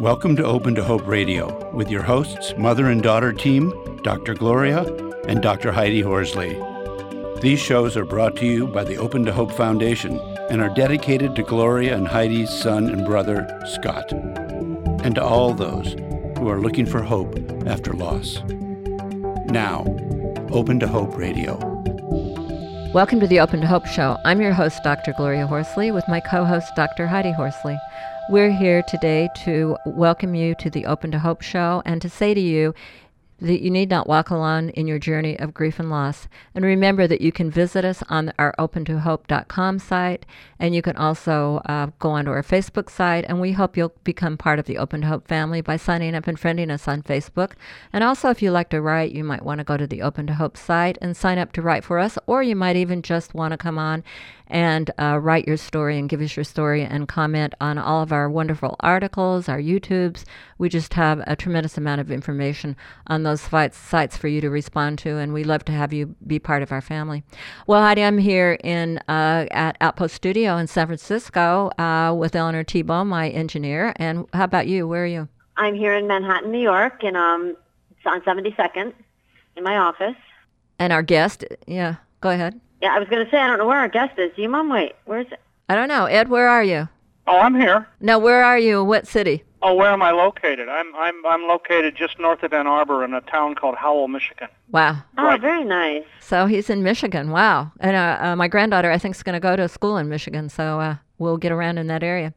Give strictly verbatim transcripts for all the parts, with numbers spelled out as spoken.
Welcome to Open to Hope Radio with your hosts, mother and daughter team, Doctor Gloria and Doctor Heidi Horsley. These shows are brought to you by the Open to Hope Foundation and are dedicated to Gloria and Heidi's son and brother, Scott, and to all those who are looking for hope after loss. Now, Open to Hope Radio. Welcome to the Open to Hope Show. I'm your host, Doctor Gloria Horsley, with my co-host, Doctor Heidi Horsley. We're here today to welcome you to the Open to Hope Show and to say to you that you need not walk alone in your journey of grief and loss. And remember that you can visit us on our open to hope dot com site, and you can also uh, go onto our Facebook site, and we hope you'll become part of the Open to Hope family by signing up and friending us on Facebook. And also, if you like to write, you might want to go to the Open to Hope site and sign up to write for us, or you might even just want to come on and uh, write your story and give us your story and comment on all of our wonderful articles, our YouTubes. We just have a tremendous amount of information on those sites for you to respond to, and we love to have you be part of our family. Well, Heidi, I'm here in uh, at Outpost Studio in San Francisco uh, with Eleanor Thiebaud, my engineer. And how about you? Where are you? I'm here in Manhattan, New York, and um, it's on seventy-second in my office. And our guest, yeah, go ahead. Yeah, I was going to say, I don't know where our guest is. Do you, Mom? Wait, where is it? I don't know. Ed, where are you? Oh, I'm here. No, where are you? What city? Oh, where am I located? I'm I'm I'm located just north of Ann Arbor in a town called Howell, Michigan. Wow. Oh, right. Very nice. So he's in Michigan. Wow. And uh, uh, my granddaughter, I think, is going to go to school in Michigan, so uh, we'll get around in that area.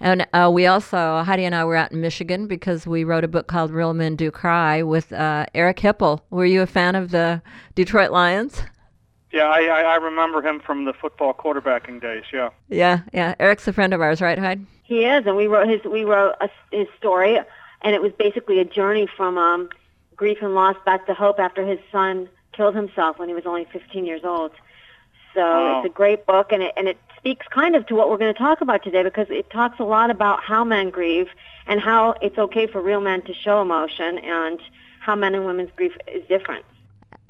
And uh, we also, Heidi and I were out in Michigan because we wrote a book called Real Men Do Cry with uh, Eric Hipple. Were you a fan of the Detroit Lions? Yeah, I, I remember him from the football quarterbacking days, yeah. Yeah, yeah. Eric's a friend of ours, right, Hyde? He is, and we wrote his we wrote a, his story, and it was basically a journey from um, grief and loss back to hope after his son killed himself when he was only fifteen years old. So wow. It's a great book, and it, and it speaks kind of to what we're going to talk about today, because it talks a lot about how men grieve and how it's okay for real men to show emotion and how men and women's grief is different.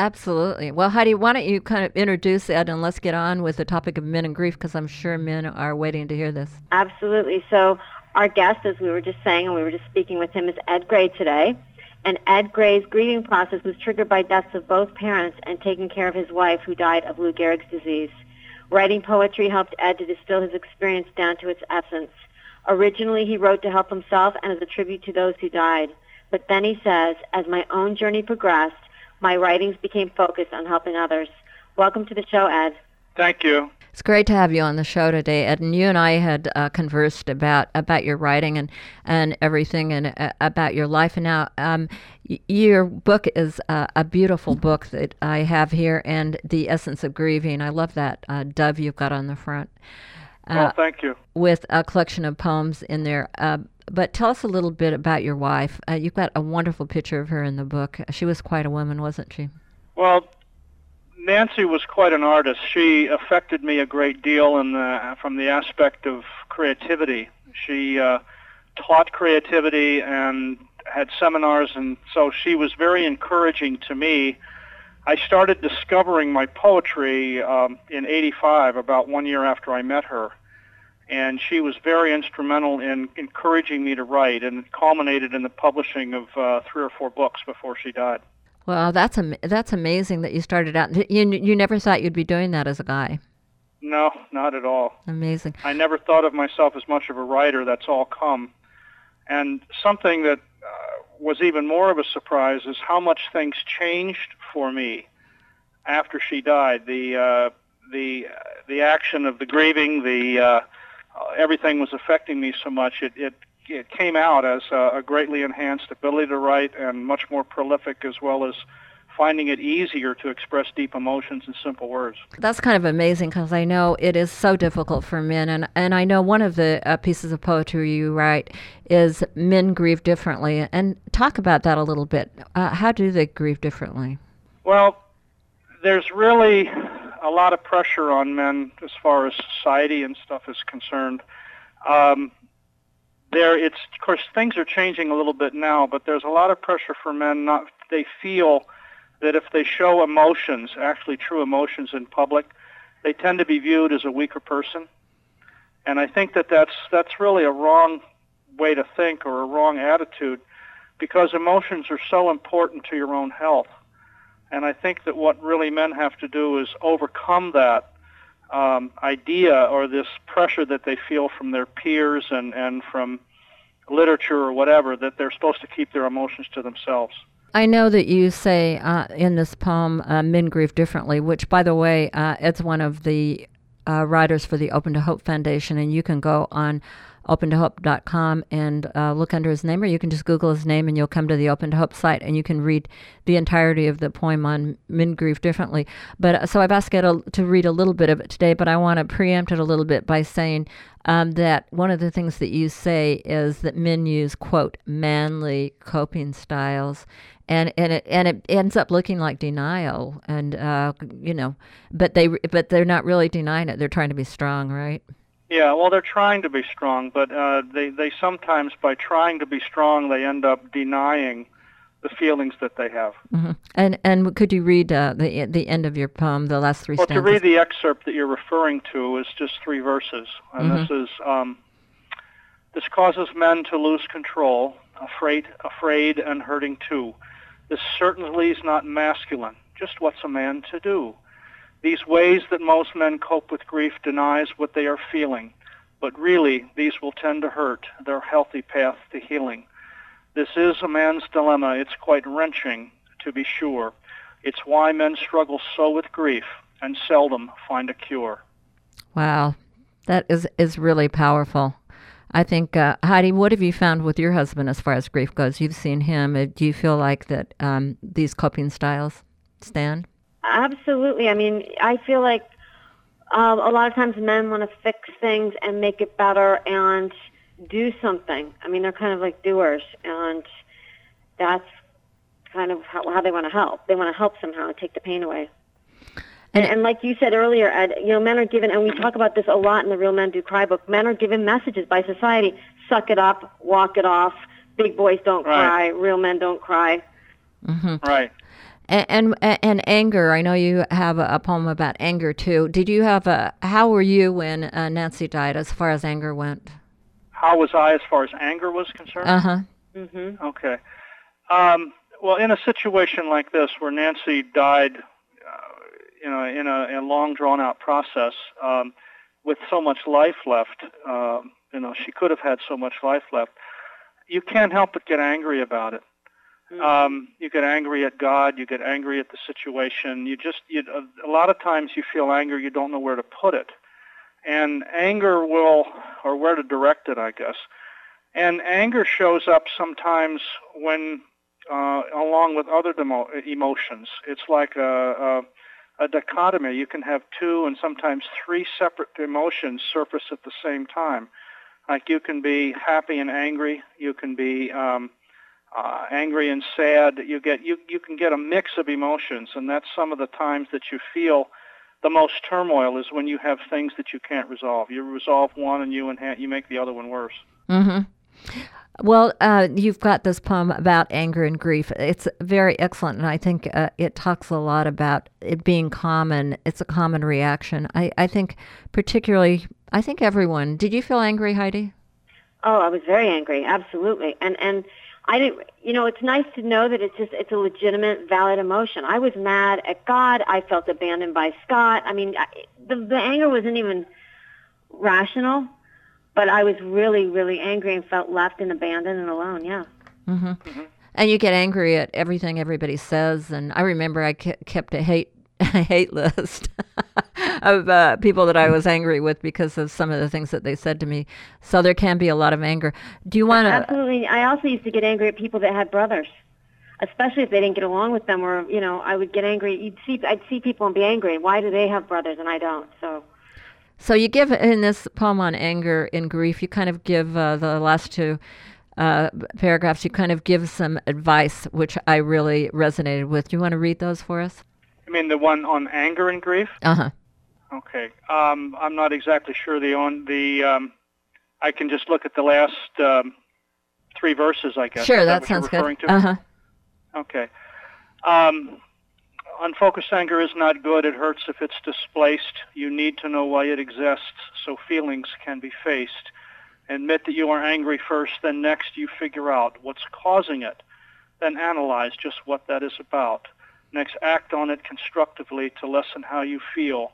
Absolutely. Well, Heidi, why don't you kind of introduce Ed, and let's get on with the topic of men and grief, because I'm sure men are waiting to hear this. Absolutely. So our guest, as we were just saying, and we were just speaking with him, is Ed Gray today. And Ed Gray's grieving process was triggered by deaths of both parents and taking care of his wife, who died of Lou Gehrig's disease. Writing poetry helped Ed to distill his experience down to its essence. Originally, he wrote to help himself and as a tribute to those who died. But then he says, as my own journey progressed, my writings became focused on helping others. Welcome to the show, Ed. Thank you. It's great to have you on the show today, Ed. And you and I had uh, conversed about, about your writing and, and everything, and uh, about your life. And now um, y- your book is uh, a beautiful book that I have here, and The Essence of Grieving. I love that uh, dove you've got on the front. Uh, oh, thank you. With a collection of poems in there. Uh, But tell us a little bit about your wife. Uh, you've got a wonderful picture of her in the book. She was quite a woman, wasn't she? Well, Nancy was quite an artist. She affected me a great deal in the, from the aspect of creativity. She uh, taught creativity and had seminars, and so she was very encouraging to me. I started discovering my poetry um, in eighty-five, about one year after I met her. And she was very instrumental in encouraging me to write, and it culminated in the publishing of uh, three or four books before she died. Well, that's am- that's amazing that you started out. You you never thought you'd be doing that as a guy. No, not at all. Amazing. I never thought of myself as much of a writer. That's all come. And something that uh, was even more of a surprise is how much things changed for me after she died. The uh, the uh, the action of the grieving, the uh, Uh, everything was affecting me so much. It it, it came out as a, a greatly enhanced ability to write, and much more prolific, as well as finding it easier to express deep emotions in simple words. That's kind of amazing, because I know it is so difficult for men, and, and I know one of the uh, pieces of poetry you write is men grieve differently. And talk about that a little bit. Uh, how do they grieve differently? Well, there's really a lot of pressure on men as far as society and stuff is concerned. Um, there, it's of course things are changing a little bit now, but there's a lot of pressure for men. Not they feel that if they show emotions, actually true emotions in public, they tend to be viewed as a weaker person. And I think that that's that's really a wrong way to think or a wrong attitude, because emotions are so important to your own health. And I think that what really men have to do is overcome that um, idea or this pressure that they feel from their peers and, and from literature or whatever, that they're supposed to keep their emotions to themselves. I know that you say uh, in this poem, uh, men grieve differently, which, by the way, uh, Ed's one of the uh, writers for the Open to Hope Foundation, and you can go on open to hope dot com and uh, look under his name, or you can just Google his name and you'll come to the Open to Hope site and you can read the entirety of the poem on men grieve differently. But so I've asked Ed to read a little bit of it today, but I want to preempt it a little bit by saying um, that one of the things that you say is that men use, quote, manly coping styles. And and it and it ends up looking like denial, and uh, you know, but they but they're not really denying it. They're trying to be strong, right? Yeah, well, they're trying to be strong, but uh, they they sometimes, by trying to be strong, they end up denying the feelings that they have. Mm-hmm. And and could you read uh, the the end of your poem, the last three well, stanzas? Well, to read the excerpt that you're referring to is just three verses, and mm-hmm. this is um, this causes men to lose control, afraid, afraid, and hurting too. This certainly is not masculine. Just what's a man to do? These ways that most men cope with grief denies what they are feeling, but really these will tend to hurt their healthy path to healing. This is a man's dilemma. It's quite wrenching, to be sure. It's why men struggle so with grief and seldom find a cure. Wow, that is, is really powerful. I think, uh, Heidi, what have you found with your husband as far as grief goes? You've seen him. Do you feel like that um, these coping styles stand? Absolutely. I mean, I feel like uh, a lot of times men want to fix things and make it better and do something. I mean, they're kind of like doers, and that's kind of how, how they want to help. They want to help somehow and take the pain away. And, and like you said earlier, Ed, you know, men are given, and we talk about this a lot in the Real Men Do Cry book, men are given messages by society: suck it up, walk it off, big boys don't right. cry, real men don't cry. Mm-hmm. Right. And, and and anger, I know you have a poem about anger too. Did you have a, how were you when uh, Nancy died as far as anger went? How was I as far as anger was concerned? Uh-huh. Mm-hmm. Okay. Um, well, in a situation like this where Nancy died, you know, in a, in a long, drawn-out process, um, with so much life left, uh, you know, she could have had so much life left. You can't help but get angry about it. Mm-hmm. Um, you get angry at God. You get angry at the situation. You just, you, a lot of times, you feel anger. You don't know where to put it, and anger will, or where to direct it, I guess. And anger shows up sometimes when, uh, along with other demo- emotions, it's like a, a a dichotomy. You can have two and sometimes three separate emotions surface at the same time. Like you can be happy and angry, you can be um, uh, angry and sad. You get you, you can get a mix of emotions, and that's some of the times that you feel the most turmoil is when you have things that you can't resolve. You resolve one and you enhance, you make the other one worse. Mm-hmm. Well, uh, you've got this poem about anger and grief. It's very excellent, and I think uh, it talks a lot about it being common. It's a common reaction. I, I think particularly, I think everyone. Did you feel angry, Heidi? Oh, I was very angry, absolutely. And and I didn't, you know, it's nice to know that it's just, it's a legitimate, valid emotion. I was mad at God. I felt abandoned by Scott. I mean, I, the, the anger wasn't even rational. But I was really, really angry and felt left and abandoned and alone, yeah. Mm-hmm. Mm-hmm. And you get angry at everything everybody says. And I remember I kept a hate a hate list of uh, people that I was angry with because of some of the things that they said to me. So there can be a lot of anger. Do you want to... Absolutely. I also used to get angry at people that had brothers, especially if they didn't get along with them, or, you know, I would get angry. You'd see, I'd see people and be angry. Why do they have brothers and I don't? So... So you give, in this poem on anger and grief, you kind of give uh, the last two uh, paragraphs, you kind of give some advice, which I really resonated with. Do you want to read those for us? You mean the one on anger and grief? Uh-huh. Okay. Um, I'm not exactly sure the on the. Um, I can just look at the last um, three verses, I guess. Sure, Is that, that sounds good. To? Uh-huh. Okay. Um Unfocused anger is not good. It hurts if it's displaced. You need to know why it exists so feelings can be faced. Admit that you are angry first, then next you figure out what's causing it, then analyze just what that is about. Next, act on it constructively to lessen how you feel.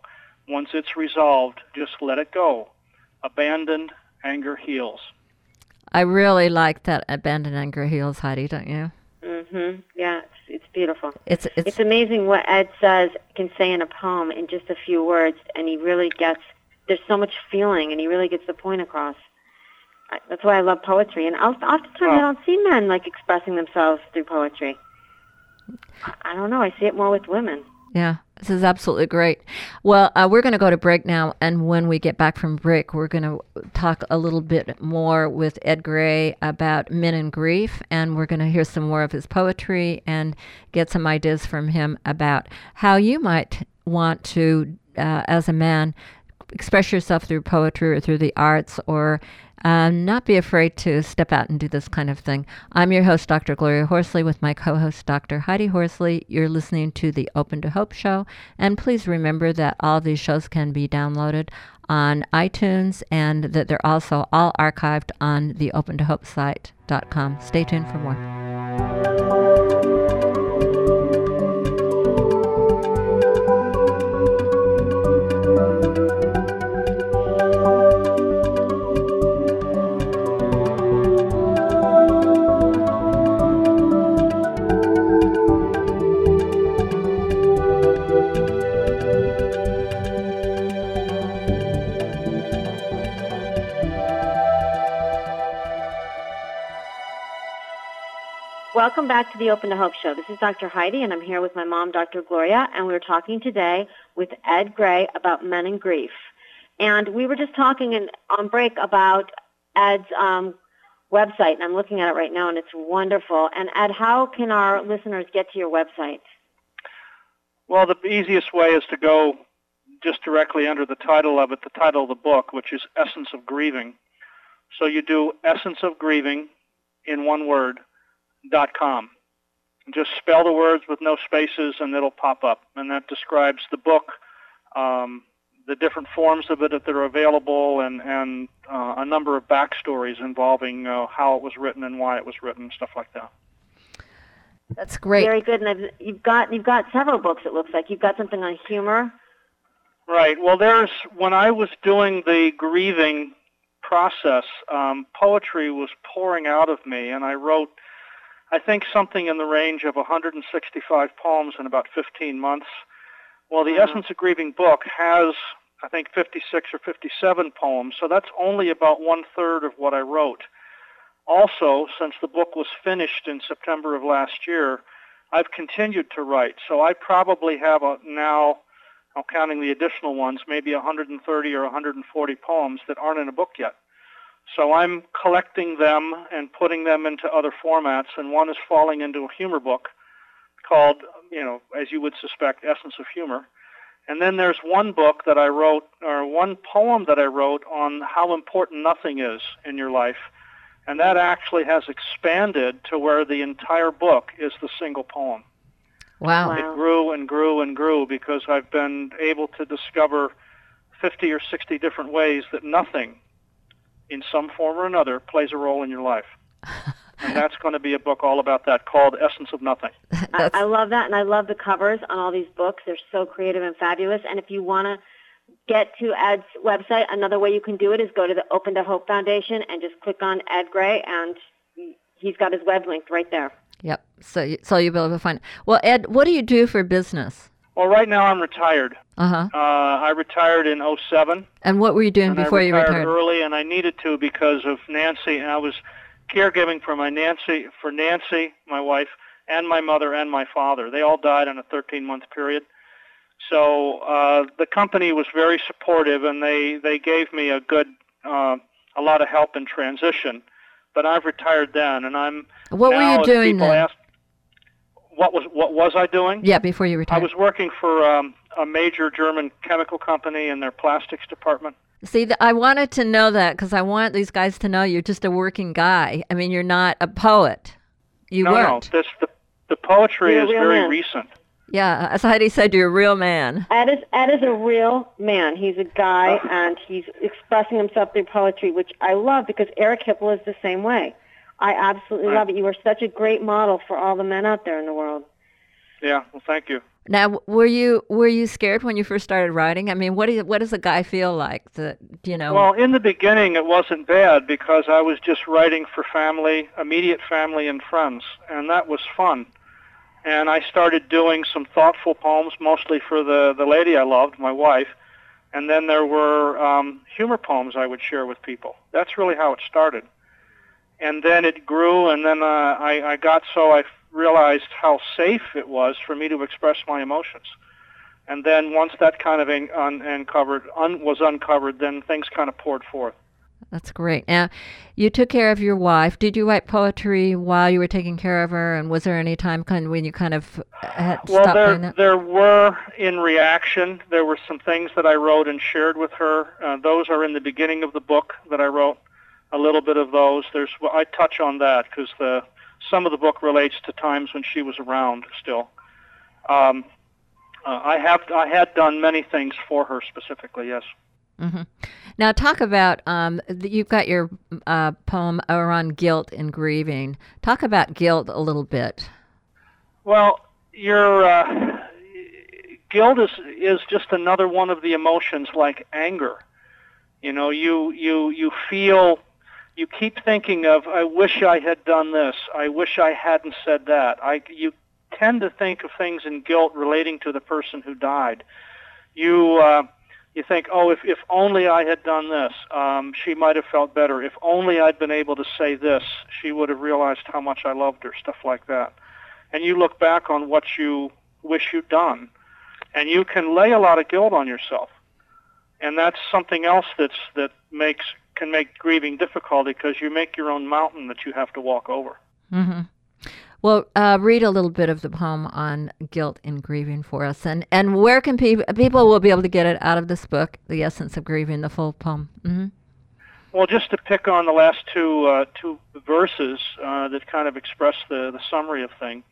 Once it's resolved, just let it go. Abandoned anger heals. I really like that, abandoned anger heals, Heidi, don't you? Mm-hmm. Yeah, it's, it's beautiful. It's, it's it's amazing what Ed says, can say in a poem in just a few words, and he really gets, there's so much feeling, and he really gets the point across. That's why I love poetry, and oftentimes well, I don't see men like expressing themselves through poetry. I don't know. I see it more with women. Yeah, this is absolutely great. Well, uh, we're going to go to break now, and when we get back from break, we're going to talk a little bit more with Ed Gray about men and grief, and we're going to hear some more of his poetry and get some ideas from him about how you might want to, uh, as a man, express yourself through poetry or through the arts, or um, not be afraid to step out and do this kind of thing. I'm your host, Doctor Gloria Horsley, with my co-host, Doctor Heidi Horsley. You're listening to the Open to Hope show, and please remember that all these shows can be downloaded on iTunes, and that they're also all archived on the open to hope site dot com. Stay tuned for more. Welcome back to the Open to Hope show. This is Doctor Heidi, and I'm here with my mom, Doctor Gloria, and we're talking today with Ed Gray about men and grief. And we were just talking in, on break about Ed's um, website, and I'm looking at it right now, and it's wonderful. And Ed, how can our listeners get to your website? Well, the easiest way is to go just directly under the title of it, the title of the book, which is Essence of Grieving. So you do Essence of Grieving in one word, dot com. Just spell the words with no spaces, and it'll pop up. And that describes the book, um, the different forms of it that are available, and, and uh, a number of backstories involving uh, how it was written and why it was written, stuff like that. That's great. Very good. And I've, you've got you've got several books, it looks like. You've got something on humor. Right. Well, there's, when I was doing the grieving process, um, poetry was pouring out of me, and I wrote, I think, something in the range of one hundred sixty-five poems in about fifteen months. Well, the mm-hmm. Essence of Grieving book has, I think, fifty-six or fifty-seven poems, so that's only about one-third of what I wrote. Also, since the book was finished in September of last year, I've continued to write, so I probably have a, now, counting the additional ones, maybe one hundred thirty or one hundred forty poems that aren't in a book yet. So I'm collecting them and putting them into other formats, and one is falling into a humor book called, you know, as you would suspect, Essence of Humor. And then there's one book that I wrote, or one poem that I wrote on how important nothing is in your life, and that actually has expanded to where the entire book is the single poem. Wow. It grew and grew and grew because I've been able to discover fifty or sixty different ways that nothing in some form or another, plays a role in your life. And that's going to be a book all about that called Essence of Nothing. I, I love that, and I love the covers on all these books. They're so creative and fabulous. And if you want to get to Ed's website, another way you can do it is go to the Open to Hope Foundation and just click on Ed Gray, and he's got his web linked right there. Yep, so, you, so you'll be able to find it. Well, Ed, what do you do for business? Well, right now I'm retired. Uh-huh. Uh, I retired in oh seven. And what were you doing before you retired? I retired early, and I needed to because of Nancy. And I was caregiving for my Nancy, for Nancy, my wife, and my mother and my father. They all died in a thirteen-month period. So uh, the company was very supportive, and they, they gave me a good, uh, a lot of help in transition. But I've retired then, and I'm what now, were you doing then? Ask, What was what was I doing? Yeah, before you retired. I was working for um, a major German chemical company in their plastics department. See, the, I wanted to know that because I want these guys to know you're just a working guy. I mean, you're not a poet. You no, weren't. No, no. The, the poetry yeah, is very man. recent. Yeah, as Heidi said, you're a real man. Ed is, Ed is a real man. He's a guy, and he's expressing himself through poetry, which I love because Eric Hipple is the same way. I absolutely love it. You are such a great model for all the men out there in the world. Yeah, well, thank you. Now, were you were you scared when you first started writing? I mean, what is, what does a guy feel like? The, you know? Well, in the beginning, it wasn't bad because I was just writing for family, immediate family and friends, and that was fun. And I started doing some thoughtful poems, mostly for the, the lady I loved, my wife, and then there were um, humor poems I would share with people. That's really how it started. And then it grew, and then uh, I, I got so I realized how safe it was for me to express my emotions. And then once that kind of un- un- uncovered, un- was uncovered, then things kind of poured forth. That's great. Now, you took care of your wife. Did you write poetry while you were taking care of her? And was there any time when you kind of had well, stopped there, doing that? Well, there were, in reaction, there were some things that I wrote and shared with her. Uh, those are in the beginning of the book that I wrote, a little bit of those. There's I touch on that because some of the book relates to times when she was around still. Um, uh, I have I had done many things for her specifically, yes. Mm-hmm. Now, talk about, um, you've got your uh, poem around guilt and grieving. Talk about guilt a little bit. Well, your uh, guilt is, is just another one of the emotions like anger. You know, you, you, you feel, you keep thinking of, I wish I had done this. I wish I hadn't said that. I, you tend to think of things in guilt relating to the person who died. You... Uh, You think, oh, if, if only I had done this, um, she might have felt better. If only I'd been able to say this, she would have realized how much I loved her, stuff like that. And you look back on what you wish you'd done, and you can lay a lot of guilt on yourself. And that's something else that's that makes can make grieving difficult because you make your own mountain that you have to walk over. Mm-hmm. Well, uh, read a little bit of the poem on guilt and grieving for us, and, and where can people people will be able to get it out of this book, The Essence of Grieving, the full poem. Mm-hmm. Well, just to pick on the last two uh, two verses uh, that kind of express the, the summary of thing.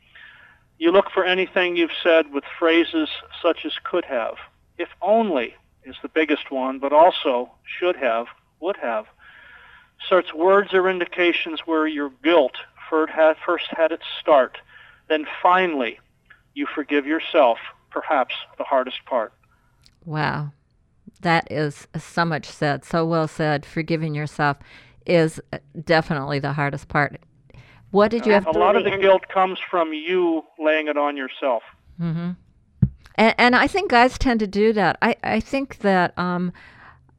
You look for anything you've said with phrases such as could have, if only is the biggest one, but also should have, would have. Search words or indications where your guilt first had its start, then finally you forgive yourself, perhaps the hardest part. Wow. That is so much said, so well said. Forgiving yourself is definitely the hardest part. What did you have to do? A lot of the guilt comes from you laying it on yourself. Mm-hmm. And, and I think guys tend to do that. I, I think that um,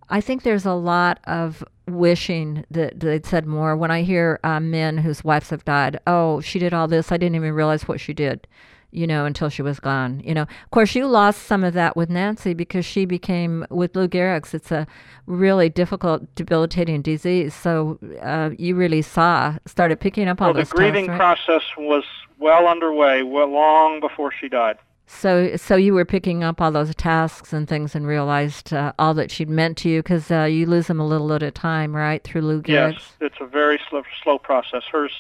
I think there's a lot of wishing that they'd said more. When I hear uh, men whose wives have died, oh, she did all this. I didn't even realize what she did, you know, until she was gone. You know, of course, you lost some of that with Nancy because she became, with Lou Gehrig's, it's a really difficult, debilitating disease. So uh, you really saw, started picking up well, on this. The grieving times, right? process was well underway, well, long before she died. So so you were picking up all those tasks and things and realized uh, all that she'd meant to you because uh, you lose them a little at a time, right, through Lou Gehrig's? Yes, it's a very slow, slow process. Hers,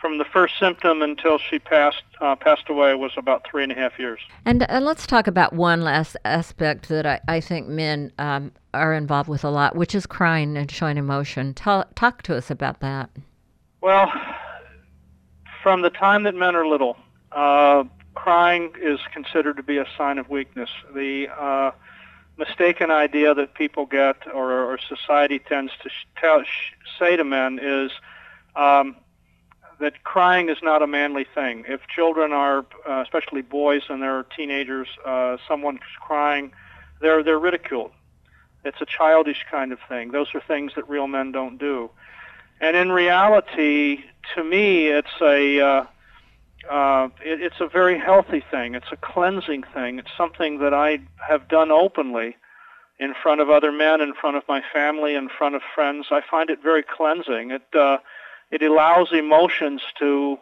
from the first symptom until she passed uh, passed away, was about three and a half years. And, and let's talk about one last aspect that I, I think men um, are involved with a lot, which is crying and showing emotion. Tell, talk to us about that. Well, from the time that men are little, uh, crying is considered to be a sign of weakness. The uh, mistaken idea that people get or, or society tends to sh- tell, sh- say to men is um, that crying is not a manly thing. If children are, uh, especially boys and they're teenagers, uh, someone's crying, they're they're ridiculed. It's a childish kind of thing. Those are things that real men don't do. And in reality, to me, it's a... Uh, Uh, it, it's a very healthy thing. It's a cleansing thing. It's something that I have done openly in front of other men, in front of my family, in front of friends. I find it very cleansing. It uh, it allows emotions to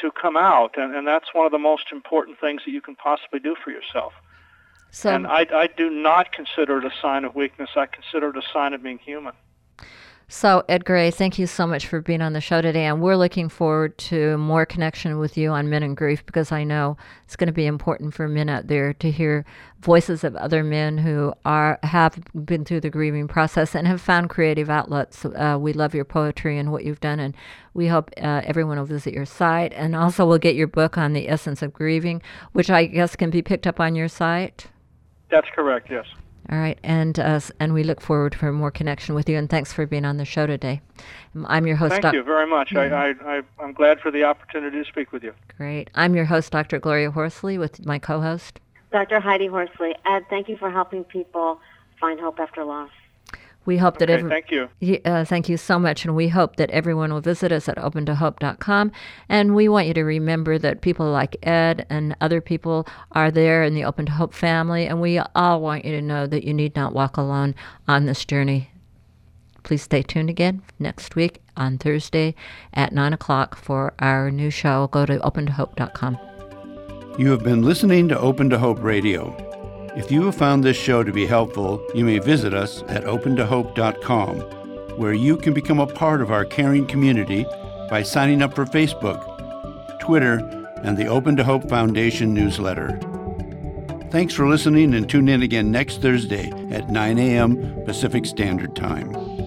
to come out, and, and that's one of the most important things that you can possibly do for yourself. So, and I, I do not consider it a sign of weakness. I consider it a sign of being human. So, Ed Gray, thank you so much for being on the show today. And we're looking forward to more connection with you on Men in Grief, because I know it's going to be important for men out there to hear voices of other men who are have been through the grieving process and have found creative outlets. Uh, we love your poetry and what you've done, and we hope uh, everyone will visit your site. And also we'll get your book on the essence of grieving, which I guess can be picked up on your site. That's correct, yes. All right, and uh, and we look forward for more connection with you, and thanks for being on the show today. I'm your host. Thank doc- you very much. Mm-hmm. I, I, I, I'm glad for the opportunity to speak with you. Great. I'm your host, Doctor Gloria Horsley, with my co-host, Doctor Heidi Horsley. Ed, thank you for helping people find hope after loss. We hope that okay, every- thank you. Uh, thank you so much, and we hope that everyone will visit us at open to hope dot com. And we want you to remember that people like Ed and other people are there in the Open to Hope family, and we all want you to know that you need not walk alone on this journey. Please stay tuned again next week on Thursday at nine o'clock for our new show. Go to open to hope dot com. You have been listening to Open to Hope Radio. If you have found this show to be helpful, you may visit us at open to hope dot com, where you can become a part of our caring community by signing up for Facebook, Twitter, and the Open to Hope Foundation newsletter. Thanks for listening, and tune in again next Thursday at nine a.m. Pacific Standard Time.